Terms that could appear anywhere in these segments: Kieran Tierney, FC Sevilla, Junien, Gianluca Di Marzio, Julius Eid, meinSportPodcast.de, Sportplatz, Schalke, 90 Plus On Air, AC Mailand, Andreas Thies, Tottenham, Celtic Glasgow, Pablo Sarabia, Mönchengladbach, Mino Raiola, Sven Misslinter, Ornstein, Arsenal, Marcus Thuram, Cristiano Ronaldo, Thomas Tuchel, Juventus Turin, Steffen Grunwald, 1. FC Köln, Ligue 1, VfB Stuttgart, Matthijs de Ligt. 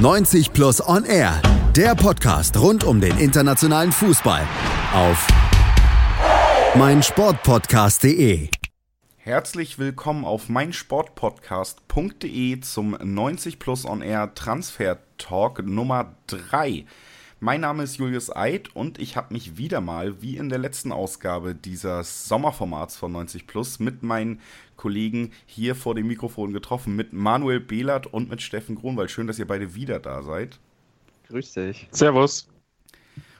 90 Plus On Air, der Podcast rund um den internationalen Fußball auf meinSportPodcast.de. Herzlich willkommen auf meinSportPodcast.de zum 90 Plus On Air Transfer Talk Nummer 3. Mein Name ist Julius Eid und ich habe mich wieder mal, wie in der letzten Ausgabe dieses Sommerformats von 90 Plus, mit meinen Kollegen hier vor dem Mikrofon getroffen, mit Manuel Behlert und mit Steffen Grunwald. Schön, dass ihr beide wieder da seid. Grüß dich. Servus.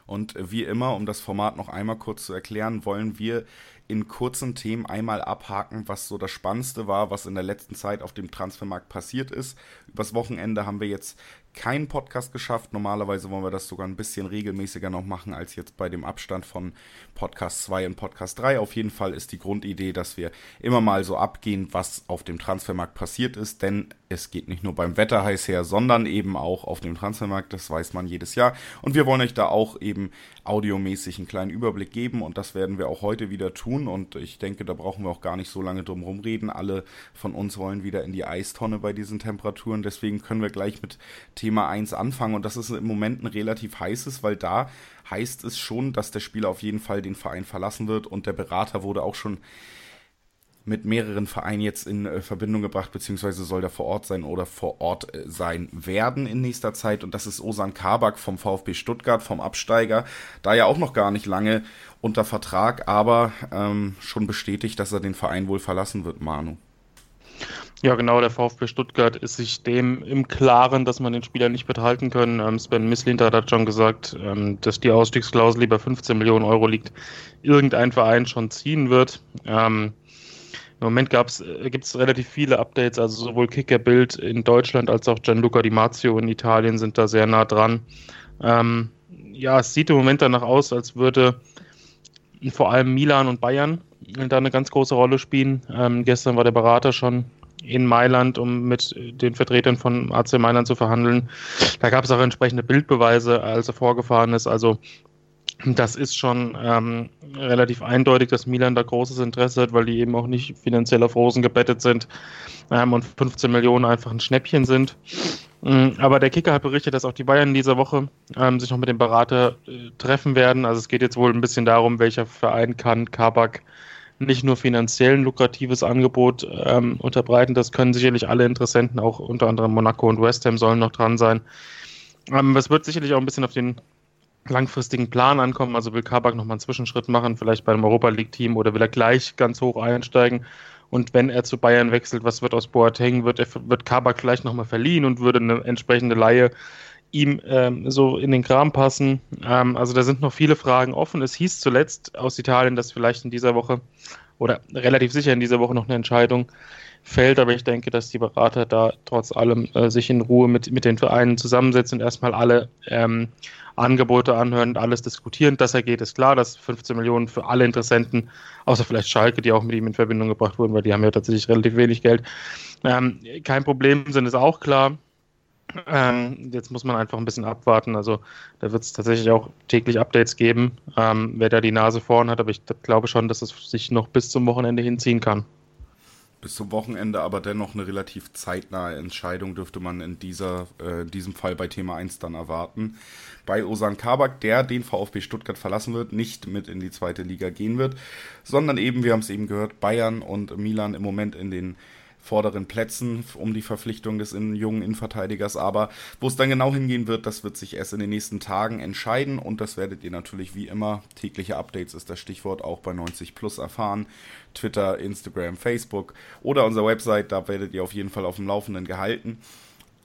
Und wie immer, um das Format noch einmal kurz zu erklären, wollen wir in kurzen Themen einmal abhaken, was so das Spannendste war, was in der letzten Zeit auf dem Transfermarkt passiert ist. Übers Wochenende haben wir jetzt keinen Podcast geschafft. Normalerweise wollen wir das sogar ein bisschen regelmäßiger noch machen, als jetzt bei dem Abstand von Podcast 2 und Podcast 3. Auf jeden Fall ist die Grundidee, dass wir immer mal so abgehen, was auf dem Transfermarkt passiert ist. Denn es geht nicht nur beim Wetter heiß her, sondern eben auch auf dem Transfermarkt. Das weiß man jedes Jahr. Und wir wollen euch da auch eben audiomäßig einen kleinen Überblick geben. Und das werden wir auch heute wieder tun. Und ich denke, da brauchen wir auch gar nicht so lange drum rumreden. Alle von uns wollen wieder in die Eistonne bei diesen Temperaturen. Deswegen können wir gleich mit Thema 1 anfangen. Und das ist im Moment ein relativ heißes, weil da heißt es schon, dass der Spieler auf jeden Fall den Verein verlassen wird. Und der Berater wurde auch schon mit mehreren Vereinen jetzt in Verbindung gebracht, beziehungsweise soll da vor Ort sein oder vor Ort sein werden in nächster Zeit. Und das ist Ozan Kabak vom VfB Stuttgart, vom Absteiger, da ja auch noch gar nicht lange unter Vertrag, aber schon bestätigt, dass er den Verein wohl verlassen wird, Manu. Ja, genau, der VfB Stuttgart ist sich dem im Klaren, dass man den Spieler nicht wird halten können. Sven Misslinter hat schon gesagt, dass die Ausstiegsklausel über 15 Millionen Euro liegt, irgendein Verein schon ziehen wird. Im Moment gibt es relativ viele Updates, also sowohl Kicker-Bild in Deutschland als auch Gianluca Di Marzio in Italien sind da sehr nah dran. Es sieht im Moment danach aus, als würde vor allem Milan und Bayern da eine ganz große Rolle spielen. Gestern war der Berater schon in Mailand, um mit den Vertretern von AC Mailand zu verhandeln. Da gab es auch entsprechende Bildbeweise, als er vorgefahren ist, also das ist schon relativ eindeutig, dass Milan da großes Interesse hat, weil die eben auch nicht finanziell auf Rosen gebettet sind und 15 Millionen einfach ein Schnäppchen sind. Aber der Kicker hat berichtet, dass auch die Bayern in dieser Woche sich noch mit dem Berater treffen werden. Also es geht jetzt wohl ein bisschen darum, welcher Verein kann Kabak nicht nur finanziell ein lukratives Angebot unterbreiten. Das können sicherlich alle Interessenten, auch unter anderem Monaco und West Ham sollen noch dran sein. Das wird sicherlich auch ein bisschen auf den langfristigen Plan ankommen, also will Kabak nochmal einen Zwischenschritt machen, vielleicht bei einem Europa-League-Team, oder will er gleich ganz hoch einsteigen, und wenn er zu Bayern wechselt, was wird aus Boateng, wird Kabak gleich nochmal verliehen und würde eine entsprechende Leihe ihm so in den Kram passen, also da sind noch viele Fragen offen. Es hieß zuletzt aus Italien, dass vielleicht in dieser Woche oder relativ sicher in dieser Woche noch eine Entscheidung fällt, aber ich denke, dass die Berater da trotz allem sich in Ruhe mit den Vereinen zusammensetzen und erstmal alle Angebote anhören und alles diskutieren. Dass er geht, ist klar, dass 15 Millionen für alle Interessenten, außer vielleicht Schalke, die auch mit ihm in Verbindung gebracht wurden, weil die haben ja tatsächlich relativ wenig Geld, kein Problem sind, ist auch klar. Jetzt muss man einfach ein bisschen abwarten, also da wird es tatsächlich auch täglich Updates geben, wer da die Nase vorn hat, aber ich glaube schon, dass es sich noch bis zum Wochenende hinziehen kann. Bis zum Wochenende, aber dennoch eine relativ zeitnahe Entscheidung dürfte man in diesem Fall bei Thema 1 dann erwarten. Bei Ozan Kabak, der den VfB Stuttgart verlassen wird, nicht mit in die zweite Liga gehen wird, sondern eben, wir haben es eben gehört, Bayern und Milan im Moment in den vorderen Plätzen um die Verpflichtung des jungen Innenverteidigers, aber wo es dann genau hingehen wird, das wird sich erst in den nächsten Tagen entscheiden, und das werdet ihr natürlich wie immer, tägliche Updates ist das Stichwort, auch bei 90 Plus erfahren, Twitter, Instagram, Facebook oder unserer Website, da werdet ihr auf jeden Fall auf dem Laufenden gehalten.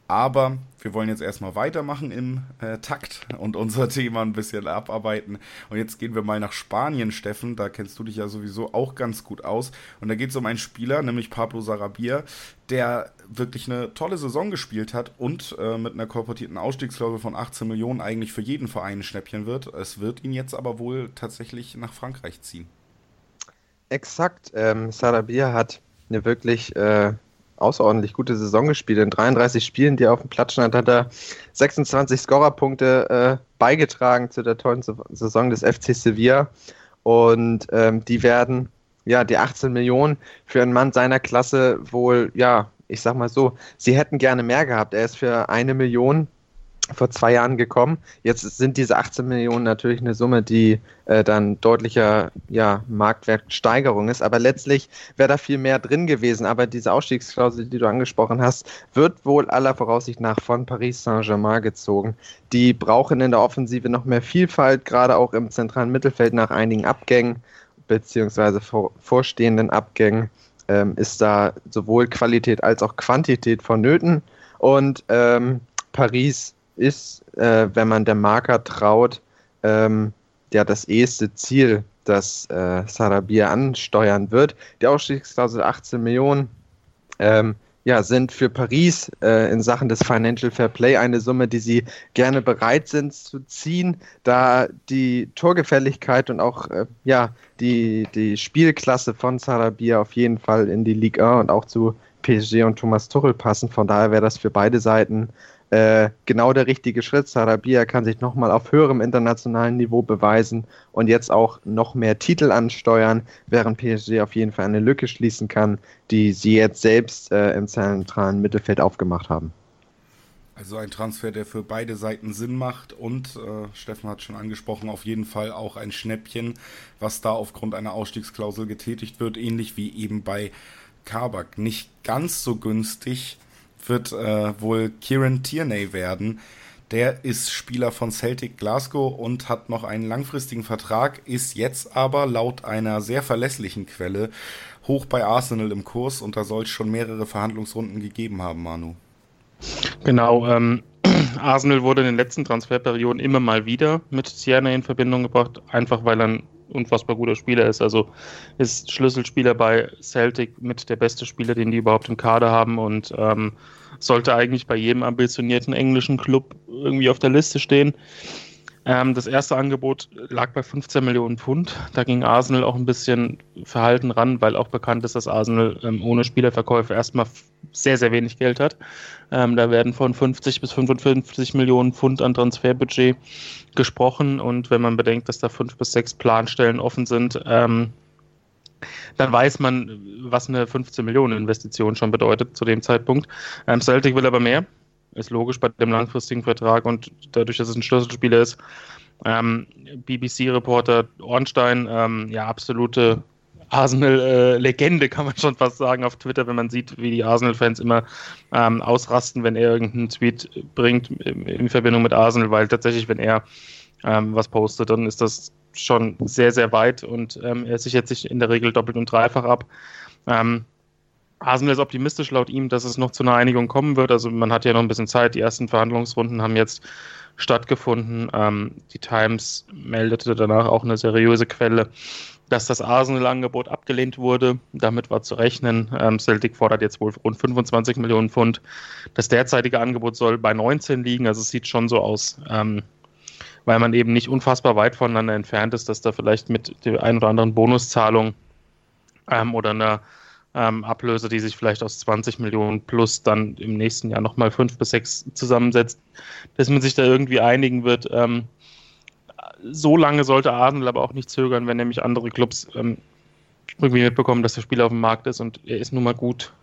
Aber wir wollen jetzt erstmal weitermachen im Takt und unser Thema ein bisschen abarbeiten. Und jetzt gehen wir mal nach Spanien, Steffen. Da kennst du dich ja sowieso auch ganz gut aus. Und da geht es um einen Spieler, nämlich Pablo Sarabia, der wirklich eine tolle Saison gespielt hat und mit einer kolportierten Ausstiegsklausel von 18 Millionen eigentlich für jeden Verein ein Schnäppchen wird. Es wird ihn jetzt aber wohl tatsächlich nach Frankreich ziehen. Exakt. Sarabia hat eine wirklich außerordentlich gute Saison gespielt. In 33 Spielen, die er auf dem Platz stand, hat er 26 Scorerpunkte beigetragen zu der tollen Saison des FC Sevilla. Und die werden, die 18 Millionen für einen Mann seiner Klasse wohl, ich sag mal so, sie hätten gerne mehr gehabt. Er ist für 1 Million vor 2 Jahren gekommen. Jetzt sind diese 18 Millionen natürlich eine Summe, die dann deutlicher Marktwertsteigerung ist. Aber letztlich wäre da viel mehr drin gewesen. Aber diese Ausstiegsklausel, die du angesprochen hast, wird wohl aller Voraussicht nach von Paris Saint-Germain gezogen. Die brauchen in der Offensive noch mehr Vielfalt, gerade auch im zentralen Mittelfeld nach einigen Abgängen beziehungsweise vorstehenden Abgängen ist da sowohl Qualität als auch Quantität vonnöten. Und Paris ist, wenn man der Marker traut, das erste Ziel, das Sarabia ansteuern wird. Die Ausstiegsklausel 18 Millionen sind für Paris in Sachen des Financial Fair Play eine Summe, die sie gerne bereit sind zu ziehen, da die Torgefälligkeit und auch die Spielklasse von Sarabia auf jeden Fall in die Ligue 1 und auch zu PSG und Thomas Tuchel passen. Von daher wäre das für beide Seiten genau der richtige Schritt. Sarabia kann sich nochmal auf höherem internationalen Niveau beweisen und jetzt auch noch mehr Titel ansteuern, während PSG auf jeden Fall eine Lücke schließen kann, die sie jetzt selbst im zentralen Mittelfeld aufgemacht haben. Also ein Transfer, der für beide Seiten Sinn macht und, Steffen hat schon angesprochen, auf jeden Fall auch ein Schnäppchen, was da aufgrund einer Ausstiegsklausel getätigt wird, ähnlich wie eben bei Kabak. Nicht ganz so günstig wird wohl Kieran Tierney werden. Der ist Spieler von Celtic Glasgow und hat noch einen langfristigen Vertrag, ist jetzt aber laut einer sehr verlässlichen Quelle hoch bei Arsenal im Kurs und da soll es schon mehrere Verhandlungsrunden gegeben haben, Manu. Genau, Arsenal wurde in den letzten Transferperioden immer mal wieder mit Tierney in Verbindung gebracht, einfach weil er ein unfassbar guter Spieler ist, also ist Schlüsselspieler bei Celtic mit der beste Spieler, den die überhaupt im Kader haben und sollte eigentlich bei jedem ambitionierten englischen Club irgendwie auf der Liste stehen. Das erste Angebot lag bei 15 Millionen Pfund, da ging Arsenal auch ein bisschen verhalten ran, weil auch bekannt ist, dass Arsenal ohne Spielerverkäufe erstmal sehr, sehr wenig Geld hat. Da werden von 50 bis 55 Millionen Pfund an Transferbudget gesprochen und wenn man bedenkt, dass da 5 bis 6 Planstellen offen sind, dann weiß man, was eine 15-Millionen-Investition schon bedeutet zu dem Zeitpunkt. Celtic will aber mehr. Ist logisch bei dem langfristigen Vertrag und dadurch, dass es ein Schlüsselspieler ist. BBC-Reporter Ornstein, absolute Arsenal-Legende, kann man schon fast sagen, auf Twitter, wenn man sieht, wie die Arsenal-Fans immer ausrasten, wenn er irgendeinen Tweet bringt in Verbindung mit Arsenal, weil tatsächlich, wenn er was postet, dann ist das schon sehr, sehr weit und er sichert sich in der Regel doppelt und dreifach ab. Arsenal ist optimistisch laut ihm, dass es noch zu einer Einigung kommen wird. Also man hat ja noch ein bisschen Zeit. Die ersten Verhandlungsrunden haben jetzt stattgefunden. Die Times meldete danach auch eine seriöse Quelle, dass das Arsenal-Angebot abgelehnt wurde. Damit war zu rechnen. Celtic fordert jetzt wohl rund 25 Millionen Pfund. Das derzeitige Angebot soll bei 19 liegen. Also es sieht schon so aus, weil man eben nicht unfassbar weit voneinander entfernt ist, dass da vielleicht mit der ein oder anderen Bonuszahlung oder einer Ablöse, die sich vielleicht aus 20 Millionen plus dann im nächsten Jahr nochmal 5 bis 6 zusammensetzt, dass man sich da irgendwie einigen wird. So lange sollte Arsenal aber auch nicht zögern, wenn nämlich andere Clubs irgendwie mitbekommen, dass der Spieler auf dem Markt ist und er ist nun mal gut.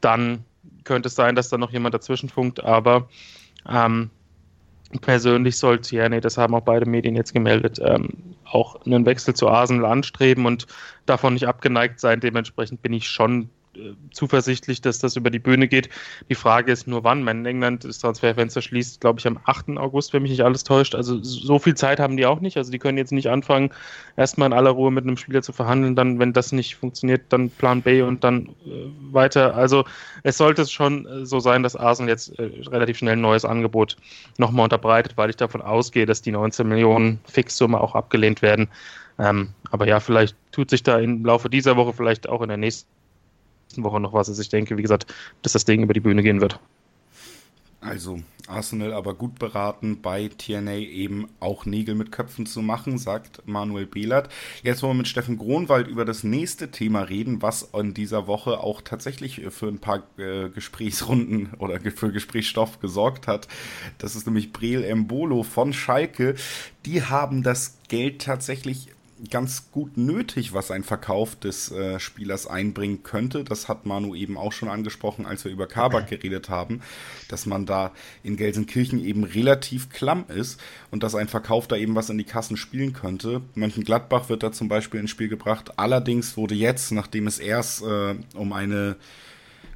Dann könnte es sein, dass da noch jemand dazwischen funkt, aber persönlich soll Tierney, das haben auch beide Medien jetzt gemeldet, auch einen Wechsel zu Arsenal anstreben und davon nicht abgeneigt sein. Dementsprechend bin ich schon zuversichtlich, dass das über die Bühne geht. Die Frage ist nur, wann. In England das Transferfenster schließt, glaube ich, am 8. August, wenn mich nicht alles täuscht. Also so viel Zeit haben die auch nicht. Also die können jetzt nicht anfangen, erstmal in aller Ruhe mit einem Spieler zu verhandeln. Dann, wenn das nicht funktioniert, dann Plan B und dann weiter. Also es sollte schon so sein, dass Arsenal jetzt relativ schnell ein neues Angebot nochmal unterbreitet, weil ich davon ausgehe, dass die 19 Millionen Fixsumme auch abgelehnt werden. Aber ja, vielleicht tut sich da im Laufe dieser Woche, vielleicht auch in der nächsten Woche noch was. Also ich denke, wie gesagt, dass das Ding über die Bühne gehen wird. Also Arsenal aber gut beraten, bei Tierney eben auch Nägel mit Köpfen zu machen, sagt Manuel Behlert. Jetzt wollen wir mit Steffen Grunwald über das nächste Thema reden, was in dieser Woche auch tatsächlich für ein paar Gesprächsrunden oder für Gesprächsstoff gesorgt hat. Das ist nämlich Breel Embolo von Schalke. Die haben das Geld tatsächlich ganz gut nötig, was ein Verkauf des Spielers einbringen könnte. Das hat Manu eben auch schon angesprochen, als wir über Kabak geredet haben, dass man da in Gelsenkirchen eben relativ klamm ist und dass ein Verkauf da eben was in die Kassen spielen könnte. Mönchengladbach wird da zum Beispiel ins Spiel gebracht. Allerdings wurde jetzt, nachdem es erst um eine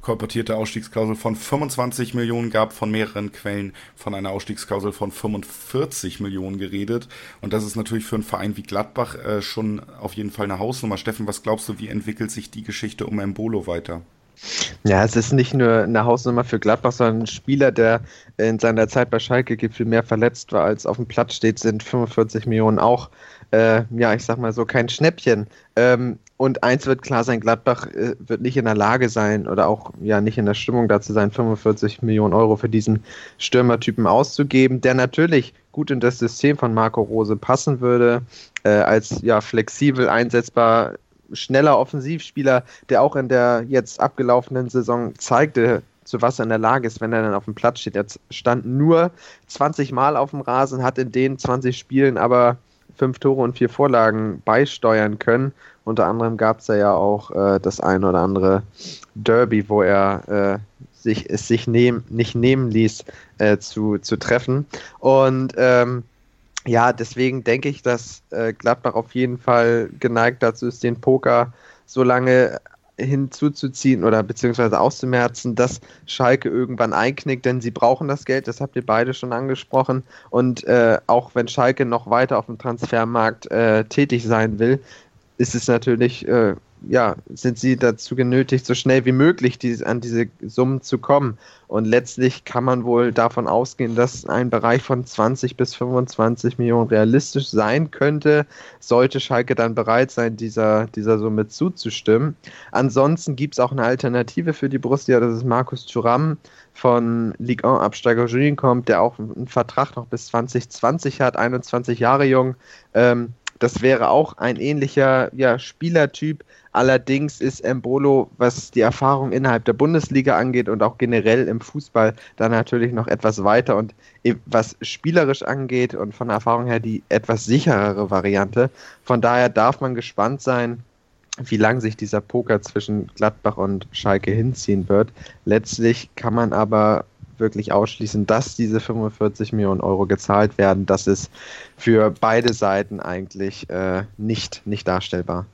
kolportierte Ausstiegsklausel von 25 Millionen gab, von mehreren Quellen von einer Ausstiegsklausel von 45 Millionen geredet. Und das ist natürlich für einen Verein wie Gladbach schon auf jeden Fall eine Hausnummer. Steffen, was glaubst du, wie entwickelt sich die Geschichte um Embolo weiter? Ja, es ist nicht nur eine Hausnummer für Gladbach, sondern ein Spieler, der in seiner Zeit bei Schalke viel mehr verletzt war, als auf dem Platz steht, sind 45 Millionen auch, ich sag mal so, kein Schnäppchen. Und eins wird klar sein, Gladbach wird nicht in der Lage sein oder auch ja nicht in der Stimmung dazu sein, 45 Millionen Euro für diesen Stürmertypen auszugeben, der natürlich gut in das System von Marco Rose passen würde, als ja flexibel einsetzbar, schneller Offensivspieler, der auch in der jetzt abgelaufenen Saison zeigte, zu was er in der Lage ist, wenn er dann auf dem Platz steht. Er stand nur 20 Mal auf dem Rasen, hat in den 20 Spielen aber 5 Tore und 4 Vorlagen beisteuern können. Unter anderem gab es ja auch das ein oder andere Derby, wo er sich nicht nehmen ließ, zu treffen. Und deswegen denke ich, dass Gladbach auf jeden Fall geneigt dazu ist, den Poker so lange hinzuzuziehen oder beziehungsweise auszumerzen, dass Schalke irgendwann einknickt, denn sie brauchen das Geld, das habt ihr beide schon angesprochen, und auch wenn Schalke noch weiter auf dem Transfermarkt tätig sein will, ist es natürlich, sind sie dazu genötigt, so schnell wie möglich an diese Summen zu kommen, und letztlich kann man wohl davon ausgehen, dass ein Bereich von 20 bis 25 Millionen realistisch sein könnte, sollte Schalke dann bereit sein, dieser Summe zuzustimmen. Ansonsten gibt es auch eine Alternative für die Borussia, das ist Marcus Thuram von Ligue 1 Absteiger Junien kommt, der auch einen Vertrag noch bis 2020 hat, 21 Jahre jung. Das wäre auch ein ähnlicher Spielertyp. Allerdings ist Embolo, was die Erfahrung innerhalb der Bundesliga angeht und auch generell im Fußball, da natürlich noch etwas weiter und was spielerisch angeht und von der Erfahrung her die etwas sicherere Variante. Von daher darf man gespannt sein, wie lang sich dieser Poker zwischen Gladbach und Schalke hinziehen wird. Letztlich kann man aber wirklich ausschließen, dass diese 45 Millionen Euro gezahlt werden. Das ist für beide Seiten eigentlich nicht darstellbar.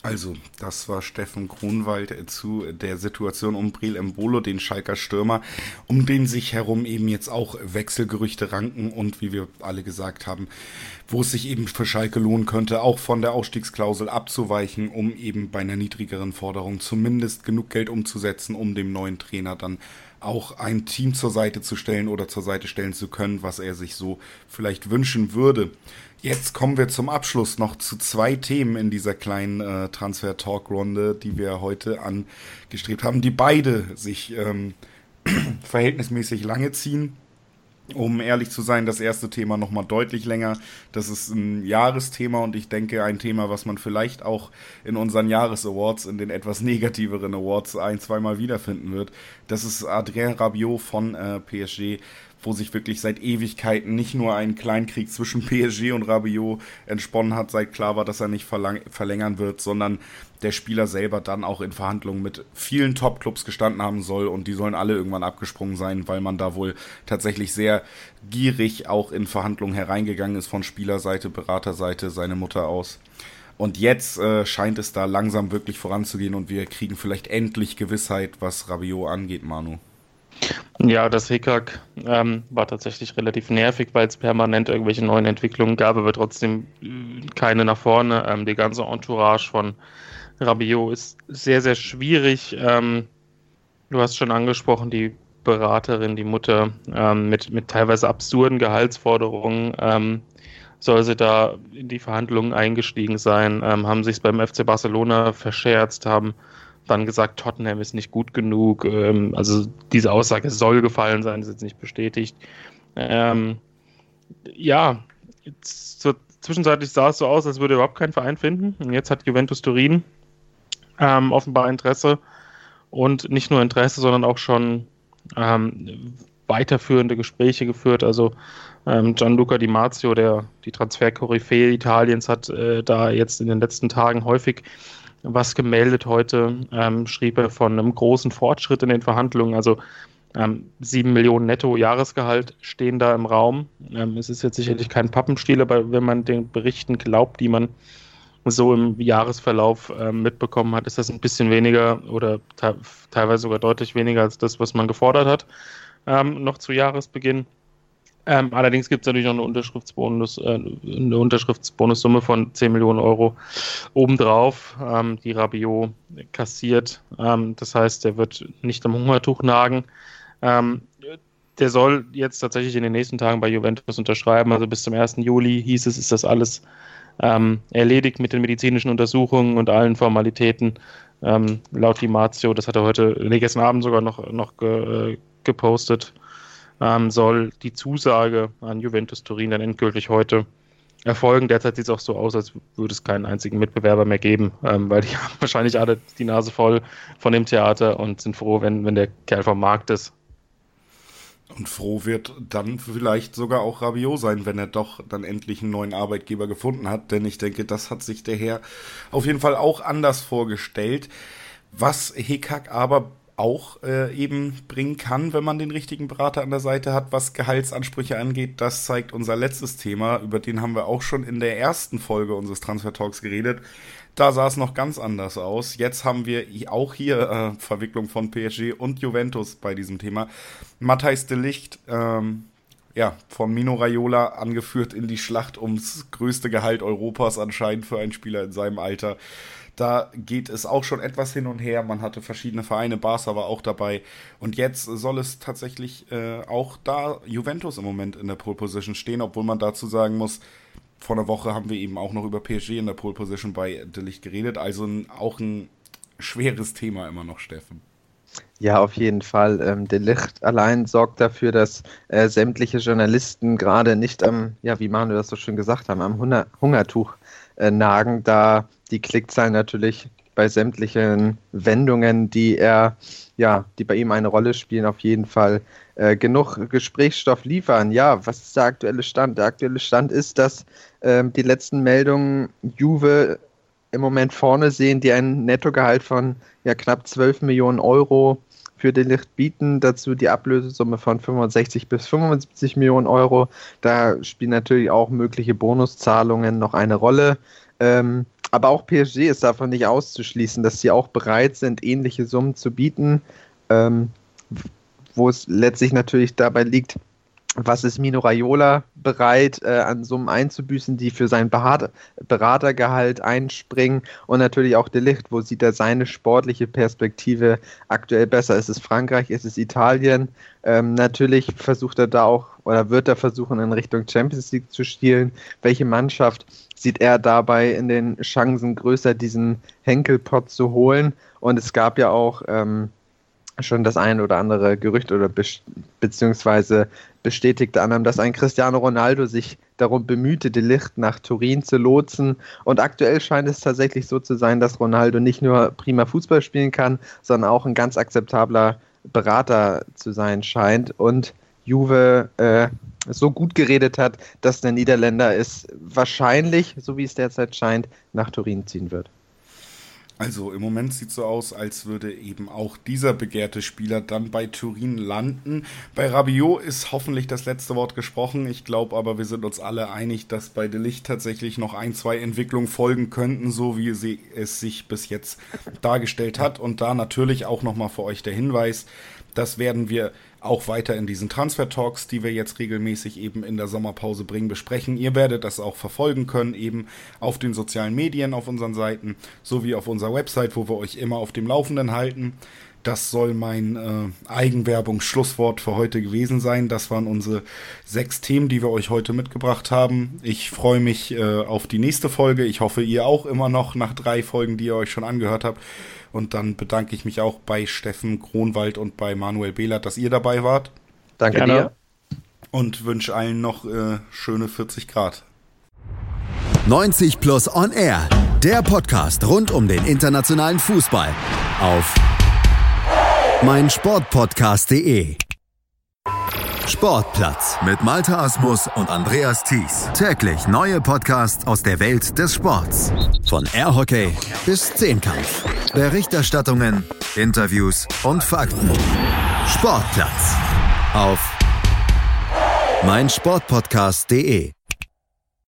Also, das war Steffen Grunwald zu der Situation um Breel Embolo, den Schalker Stürmer, um den sich herum eben jetzt auch Wechselgerüchte ranken und wie wir alle gesagt haben, wo es sich eben für Schalke lohnen könnte, auch von der Ausstiegsklausel abzuweichen, um eben bei einer niedrigeren Forderung zumindest genug Geld umzusetzen, um dem neuen Trainer dann auch ein Team zur Seite zu stellen oder zur Seite stellen zu können, was er sich so vielleicht wünschen würde. Jetzt kommen wir zum Abschluss noch zu 2 Themen in dieser kleinen Transfer-Talk-Runde, die wir heute angestrebt haben, die beide sich verhältnismäßig lange ziehen. Um ehrlich zu sein, das erste Thema nochmal deutlich länger. Das ist ein Jahresthema und ich denke, ein Thema, was man vielleicht auch in unseren Jahresawards, in den etwas negativeren Awards ein-, zweimal wiederfinden wird. Das ist Adrien Rabiot von PSG, wo sich wirklich seit Ewigkeiten nicht nur ein Kleinkrieg zwischen PSG und Rabiot entsponnen hat, seit klar war, dass er nicht verlängern wird, sondern der Spieler selber dann auch in Verhandlungen mit vielen Top-Clubs gestanden haben soll und die sollen alle irgendwann abgesprungen sein, weil man da wohl tatsächlich sehr gierig auch in Verhandlungen hereingegangen ist, von Spielerseite, Beraterseite, seine Mutter aus. Und jetzt scheint es da langsam wirklich voranzugehen und wir kriegen vielleicht endlich Gewissheit, was Rabiot angeht, Manu. Ja, das Hickhack war tatsächlich relativ nervig, weil es permanent irgendwelche neuen Entwicklungen gab, aber trotzdem keine nach vorne. Die ganze Entourage von Rabiot ist sehr, sehr schwierig. Du hast schon angesprochen, die Beraterin, die Mutter, mit teilweise absurden Gehaltsforderungen soll sie da in die Verhandlungen eingestiegen sein, haben sich beim FC Barcelona verscherzt, haben dann gesagt, Tottenham ist nicht gut genug, also diese Aussage soll gefallen sein, ist jetzt nicht bestätigt. Zwischenzeitlich sah es so aus, als würde überhaupt kein Verein finden, und jetzt hat Juventus Turin offenbar Interesse, und nicht nur Interesse, sondern auch schon weiterführende Gespräche geführt. Also Gianluca Di Marzio, der die Transferkoryphäe Italiens, hat da jetzt in den letzten Tagen häufig was gemeldet. Heute schrieb er von einem großen Fortschritt in den Verhandlungen. Also 7 Millionen netto Jahresgehalt stehen da im Raum. Es ist jetzt sicherlich kein Pappenstiel, aber wenn man den Berichten glaubt, die man so im Jahresverlauf mitbekommen hat, ist das ein bisschen weniger oder teilweise sogar deutlich weniger als das, was man gefordert hat, noch zu Jahresbeginn. Allerdings gibt es natürlich noch eine Unterschriftsbonussumme von 10 Millionen Euro obendrauf, die Rabiot kassiert. Das heißt, er wird nicht am Hungertuch nagen. Der soll jetzt tatsächlich in den nächsten Tagen bei Juventus unterschreiben. Also bis zum 1. Juli hieß es, ist das alles erledigt mit den medizinischen Untersuchungen und allen Formalitäten. Laut Di Marzio, das hat er gestern Abend sogar noch gepostet, soll die Zusage an Juventus Turin dann endgültig heute erfolgen. Derzeit sieht es auch so aus, als würde es keinen einzigen Mitbewerber mehr geben, weil die haben wahrscheinlich alle die Nase voll von dem Theater und sind froh, wenn der Kerl vom Markt ist. Und froh wird dann vielleicht sogar auch Rabiot sein, wenn er doch dann endlich einen neuen Arbeitgeber gefunden hat, denn ich denke, das hat sich der Herr auf jeden Fall auch anders vorgestellt. Was Hickhack aber auch eben bringen kann, wenn man den richtigen Berater an der Seite hat, was Gehaltsansprüche angeht, das zeigt unser letztes Thema, über den haben wir auch schon in der ersten Folge unseres Transfer Talks geredet. Da sah es noch ganz anders aus. Jetzt haben wir auch hier Verwicklung von PSG und Juventus bei diesem Thema. Matthijs de Ligt, von Mino Raiola angeführt in die Schlacht ums größte Gehalt Europas anscheinend für einen Spieler in seinem Alter. Da geht es auch schon etwas hin und her. Man hatte verschiedene Vereine, Barca war auch dabei. Und jetzt soll es tatsächlich auch da Juventus im Moment in der Pole Position stehen, obwohl man dazu sagen muss, vor einer Woche haben wir eben auch noch über PSG in der Pole Position bei de Ligt geredet. Also auch ein schweres Thema immer noch, Steffen. Ja, auf jeden Fall. De Ligt allein sorgt dafür, dass sämtliche Journalisten gerade nicht am, wie Manuel das so schön gesagt haben, am Hungertuch nagen, da die Klickzahlen natürlich bei sämtlichen Wendungen, die bei ihm eine Rolle spielen, auf jeden Fall genug Gesprächsstoff liefern. Ja, was ist der aktuelle Stand? Der aktuelle Stand ist, dass die letzten Meldungen Juve im Moment vorne sehen, die ein Nettogehalt von knapp 12 Millionen Euro für de Ligt bieten, dazu die Ablösesumme von 65 bis 75 Millionen Euro. Da spielen natürlich auch mögliche Bonuszahlungen noch eine Rolle. Aber auch PSG ist davon nicht auszuschließen, dass sie auch bereit sind, ähnliche Summen zu bieten, wo es letztlich natürlich dabei liegt, was ist Mino Raiola bereit, an Summen einzubüßen, die für sein Beratergehalt einspringen, und natürlich auch de Ligt, wo sieht er seine sportliche Perspektive aktuell besser? Ist es Frankreich, ist es Italien? Natürlich versucht er da auch oder wird er versuchen, in Richtung Champions League zu spielen. Welche Mannschaft sieht er dabei in den Chancen größer, diesen Henkelpott zu holen? Und es gab ja auch schon das ein oder andere Gerücht oder beziehungsweise bestätigte Annahmen, dass ein Cristiano Ronaldo sich darum bemühte, de Ligt nach Turin zu lotsen. Und aktuell scheint es tatsächlich so zu sein, dass Ronaldo nicht nur prima Fußball spielen kann, sondern auch ein ganz akzeptabler Berater zu sein scheint. Und Juve so gut geredet hat, dass der Niederländer es wahrscheinlich, so wie es derzeit scheint, nach Turin ziehen wird. Also im Moment sieht es so aus, als würde eben auch dieser begehrte Spieler dann bei Turin landen. Bei Rabiot ist hoffentlich das letzte Wort gesprochen. Ich glaube aber, wir sind uns alle einig, dass bei de Ligt tatsächlich noch 1-2 Entwicklungen folgen könnten, so wie sie es sich bis jetzt dargestellt hat. Und da natürlich auch nochmal für euch der Hinweis, das werden wir auch weiter in diesen Transfer-Talks, die wir jetzt regelmäßig eben in der Sommerpause bringen, besprechen. Ihr werdet das auch verfolgen können, eben auf den sozialen Medien, auf unseren Seiten, sowie auf unserer Website, wo wir euch immer auf dem Laufenden halten. Das soll mein Eigenwerbungsschlusswort für heute gewesen sein. Das waren unsere 6 Themen, die wir euch heute mitgebracht haben. Ich freue mich auf die nächste Folge. Ich hoffe, ihr auch immer noch nach 3 Folgen, die ihr euch schon angehört habt. Und dann bedanke ich mich auch bei Steffen Grunwald und bei Manuel Behlert, dass ihr dabei wart. Danke dir. Und wünsche allen noch schöne 40 Grad. 90 Plus On Air, der Podcast rund um den internationalen Fußball. Auf meinSportPodcast.de Sportplatz mit Malta Asmus und Andreas Thies. Täglich neue Podcasts aus der Welt des Sports. Von Airhockey bis Zehnkampf. Berichterstattungen, Interviews und Fakten. Sportplatz auf meinSportPodcast.de